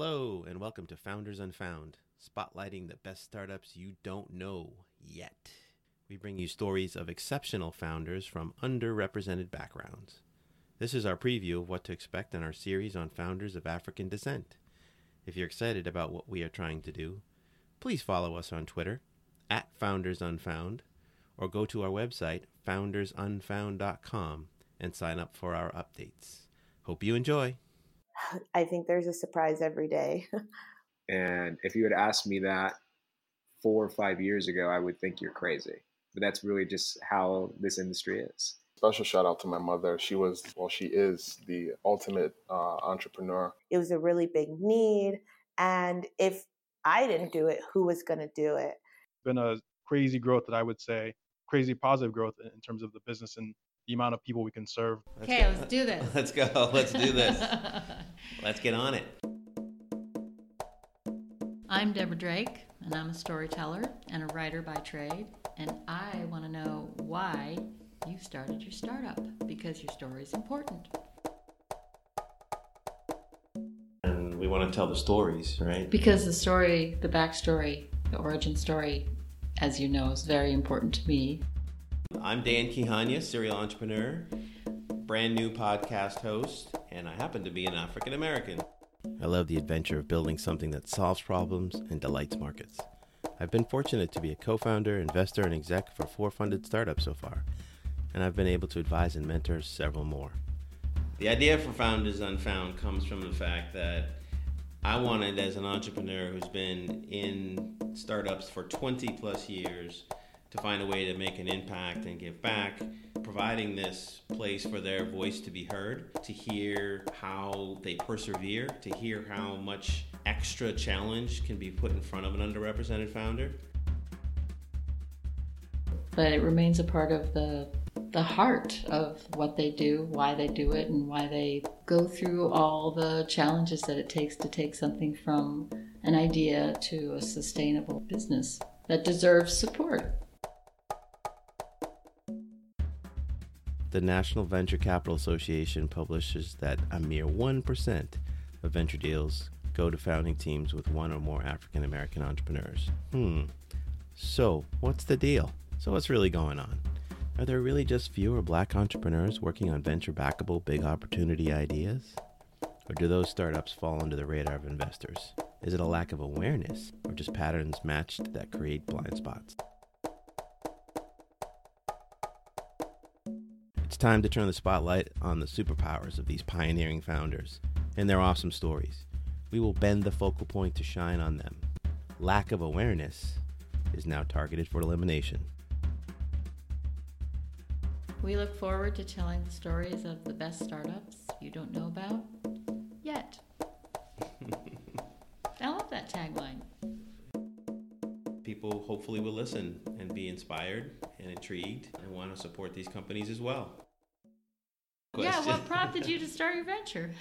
Hello, and welcome to Founders Unfound, spotlighting the best startups you don't know yet. We bring you stories of exceptional founders from underrepresented backgrounds. This is our preview of what to expect in our series on founders of African descent. If you're excited about what we are trying to do, please follow us on Twitter, @FoundersUnfound, or go to our website, foundersunfound.com, and sign up for our updates. Hope you enjoy. I think there's a surprise every day. And if you had asked me that 4 or 5 years ago, I would think you're crazy. But that's really just how this industry is. Special shout out to my mother. She is the ultimate entrepreneur. It was a really big need. And if I didn't do it, who was going to do it? It's been a crazy growth that I would say, crazy positive growth in terms of the business and the amount of people we can serve. Okay, let's do this. Let's go. Let's do this. Let's get on it. I'm Deborah Drake, and I'm a storyteller and a writer by trade. And I want to know why you started your startup, because your story is important. And we want to tell the stories, right? Because the story, the backstory, the origin story, as you know, is very important to me. I'm Dan Kihanya, serial entrepreneur, brand new podcast host, and I happen to be an African American. I love the adventure of building something that solves problems and delights markets. I've been fortunate to be a co-founder, investor, and exec for 4 funded startups so far, and I've been able to advise and mentor several more. The idea for Founders Unfound comes from the fact that I wanted, as an entrepreneur who's been in startups for 20 plus years, to find a way to make an impact and give back, providing this place for their voice to be heard, to hear how they persevere, to hear how much extra challenge can be put in front of an underrepresented founder. But it remains a part of the heart of what they do, why they do it, and why they go through all the challenges that it takes to take something from an idea to a sustainable business that deserves support. The National Venture Capital Association publishes that a mere 1% of venture deals go to founding teams with 1 or more African American entrepreneurs. So what's the deal? So what's really going on? Are there really just fewer black entrepreneurs working on venture-backable big opportunity ideas? Or do those startups fall under the radar of investors? Is it a lack of awareness or just patterns matched that create blind spots? It's time to turn the spotlight on the superpowers of these pioneering founders and their awesome stories. We will bend the focal point to shine on them. Lack of awareness is now targeted for elimination. We look forward to telling the stories of the best startups you don't know about yet. I love that tagline. People hopefully will listen and be inspired and intrigued and want to support these companies as well. Question. Yeah, what prompted you to start your venture?